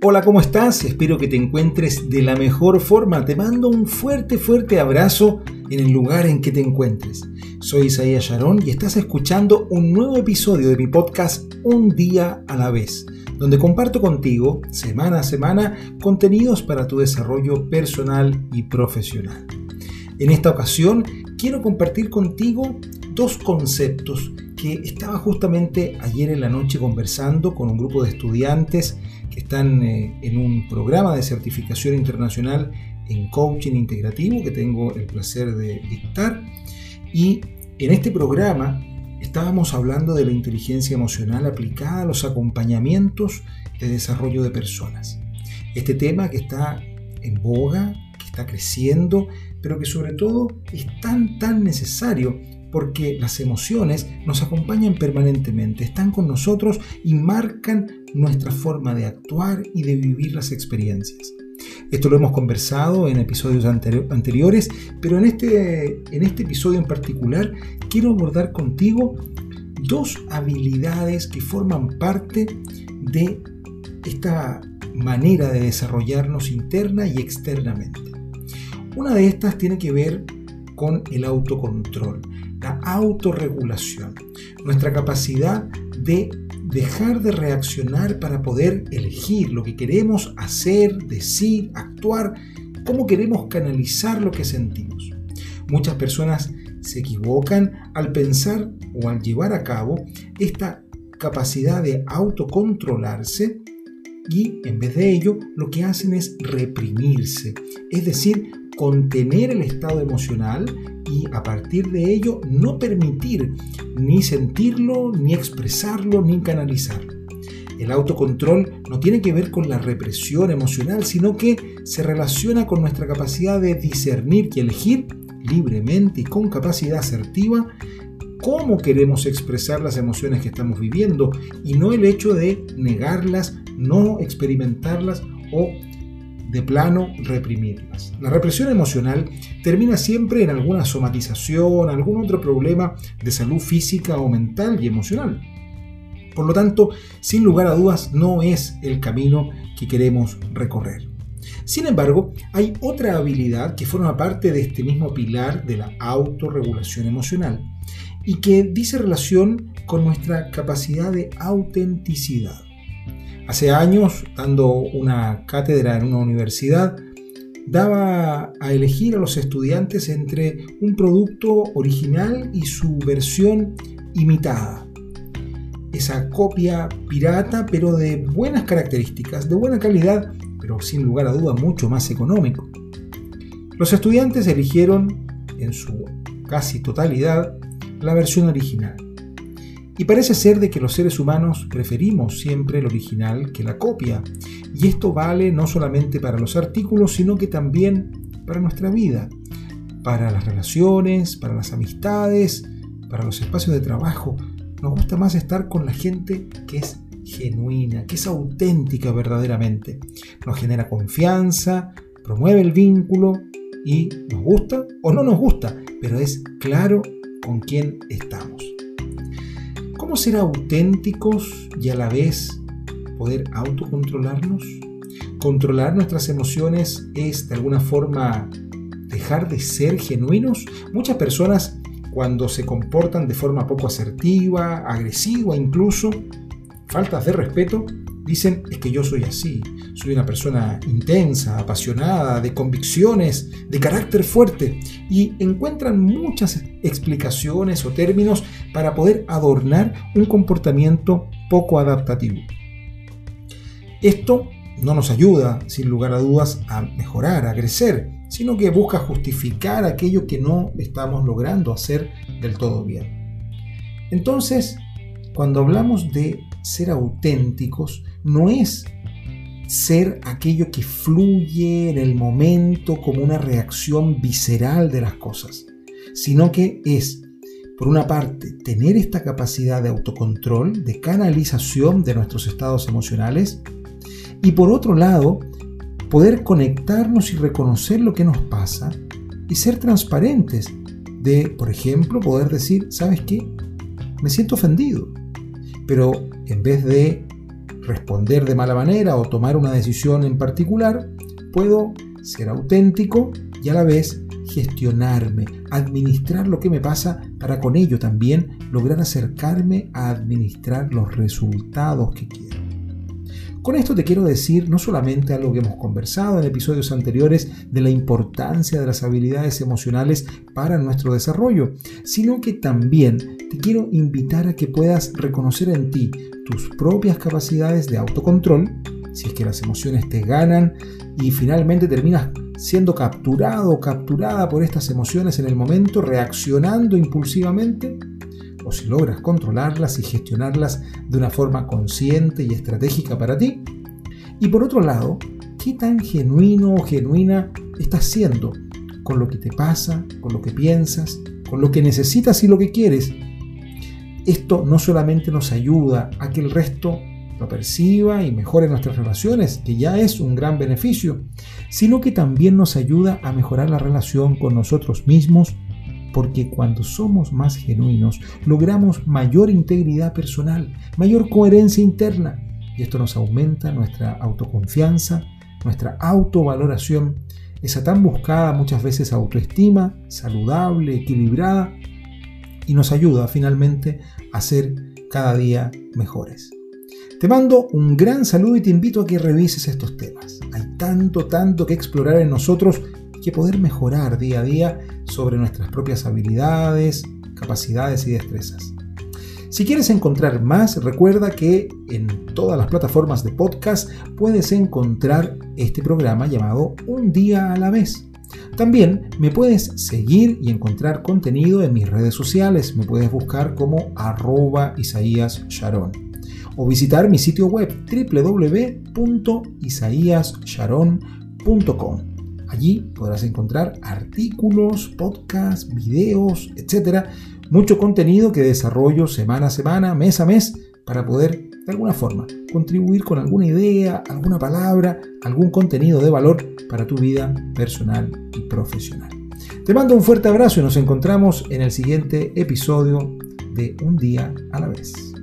Hola, ¿cómo estás? Espero que te encuentres de la mejor forma. Te mando un fuerte abrazo en el lugar en que te encuentres. Soy Isaías Yarón y estás escuchando un nuevo episodio de mi podcast Un Día a la Vez, donde comparto contigo, semana a semana, contenidos para tu desarrollo personal y profesional. En esta ocasión, quiero compartir contigo dos conceptos que estaba justamente ayer en la noche conversando con un grupo de estudiantes que están en un programa de certificación internacional en coaching integrativo que tengo el placer de dictar, y en este programa estábamos hablando de la inteligencia emocional aplicada a los acompañamientos de desarrollo de personas. Este tema que está en boga, que está creciendo, pero que sobre todo es tan necesario porque las emociones nos acompañan permanentemente, están con nosotros y marcan nuestra forma de actuar y de vivir las experiencias. Esto lo hemos conversado en episodios anteriores, pero en este episodio en particular quiero abordar contigo dos habilidades que forman parte de esta manera de desarrollarnos interna y externamente. Una de estas tiene que ver con el autocontrol, la autorregulación, nuestra capacidad de dejar de reaccionar para poder elegir lo que queremos hacer, decir, actuar, cómo queremos canalizar lo que sentimos. Muchas personas se equivocan al pensar o al llevar a cabo esta capacidad de autocontrolarse y en vez de ello lo que hacen es reprimirse, es decir, contener el estado emocional y a partir de ello no permitir ni sentirlo, ni expresarlo, ni canalizarlo. El autocontrol no tiene que ver con la represión emocional, sino que se relaciona con nuestra capacidad de discernir y elegir libremente y con capacidad asertiva cómo queremos expresar las emociones que estamos viviendo y no el hecho de negarlas, no experimentarlas o de plano reprimirlas. La represión emocional termina siempre en alguna somatización, algún otro problema de salud física o mental y emocional. Por lo tanto, sin lugar a dudas, no es el camino que queremos recorrer. Sin embargo, hay otra habilidad que forma parte de este mismo pilar de la autorregulación emocional y que dice relación con nuestra capacidad de autenticidad. Hace años, dando una cátedra en una universidad, daba a elegir a los estudiantes entre un producto original y su versión imitada. Esa copia pirata, pero de buenas características, de buena calidad, pero sin lugar a duda mucho más económico. Los estudiantes eligieron, en su casi totalidad, la versión original. Y parece ser de que los seres humanos preferimos siempre el original que la copia. Y esto vale no solamente para los artículos, sino que también para nuestra vida, para las relaciones, para las amistades, para los espacios de trabajo. Nos gusta más estar con la gente que es genuina, que es auténtica verdaderamente. Nos genera confianza, promueve el vínculo y nos gusta o no nos gusta, pero es claro con quién estamos. ¿Cómo ser auténticos y a la vez poder autocontrolarnos? ¿Controlar nuestras emociones es de alguna forma dejar de ser genuinos? Muchas personas, cuando se comportan de forma poco asertiva, agresiva incluso, faltas de respeto, dicen: es que yo soy así, soy una persona intensa, apasionada, de convicciones, de carácter fuerte, y encuentran muchas explicaciones o términos para poder adornar un comportamiento poco adaptativo. Esto no nos ayuda, sin lugar a dudas, a mejorar, a crecer, sino que busca justificar aquello que no estamos logrando hacer del todo bien. Entonces, cuando hablamos de ser auténticos, no es ser aquello que fluye en el momento como una reacción visceral de las cosas, sino que es, por una parte, tener esta capacidad de autocontrol, de canalización de nuestros estados emocionales, y por otro lado, poder conectarnos y reconocer lo que nos pasa y ser transparentes de, por ejemplo, poder decir: ¿sabes qué? Me siento ofendido, pero en vez de responder de mala manera o tomar una decisión en particular, puedo ser auténtico y a la vez gestionarme, administrar lo que me pasa para con ello también lograr acercarme a administrar los resultados que quiero. Con esto te quiero decir no solamente algo que hemos conversado en episodios anteriores de la importancia de las habilidades emocionales para nuestro desarrollo, sino que también te quiero invitar a que puedas reconocer en ti tus propias capacidades de autocontrol, si es que las emociones te ganan y finalmente terminas siendo capturado o capturada por estas emociones en el momento, reaccionando impulsivamente, o si logras controlarlas y gestionarlas de una forma consciente y estratégica para ti. Y por otro lado, ¿qué tan genuino o genuina estás siendo con lo que te pasa, con lo que piensas, con lo que necesitas y lo que quieres? Esto no solamente nos ayuda a que el resto lo perciba y mejore nuestras relaciones, que ya es un gran beneficio, sino que también nos ayuda a mejorar la relación con nosotros mismos, porque cuando somos más genuinos logramos mayor integridad personal, mayor coherencia interna, y esto nos aumenta nuestra autoconfianza, nuestra autovaloración, esa tan buscada muchas veces autoestima, saludable, equilibrada, y nos ayuda finalmente a ser cada día mejores. Te mando un gran saludo y te invito a que revises estos temas. Hay tanto que explorar en nosotros, que poder mejorar día a día sobre nuestras propias habilidades, capacidades y destrezas. Si quieres encontrar más, recuerda que en todas las plataformas de podcast puedes encontrar este programa llamado Un Día a la Vez. También me puedes seguir y encontrar contenido en mis redes sociales. Me puedes buscar como @IsaíasYarón. O visitar mi sitio web www.isaiasyaron.com. Allí podrás encontrar artículos, podcasts, videos, etc. Mucho contenido que desarrollo semana a semana, mes a mes, para poder, de alguna forma, contribuir con alguna idea, alguna palabra, algún contenido de valor para tu vida personal y profesional. Te mando un fuerte abrazo y nos encontramos en el siguiente episodio de Un Día a la Vez.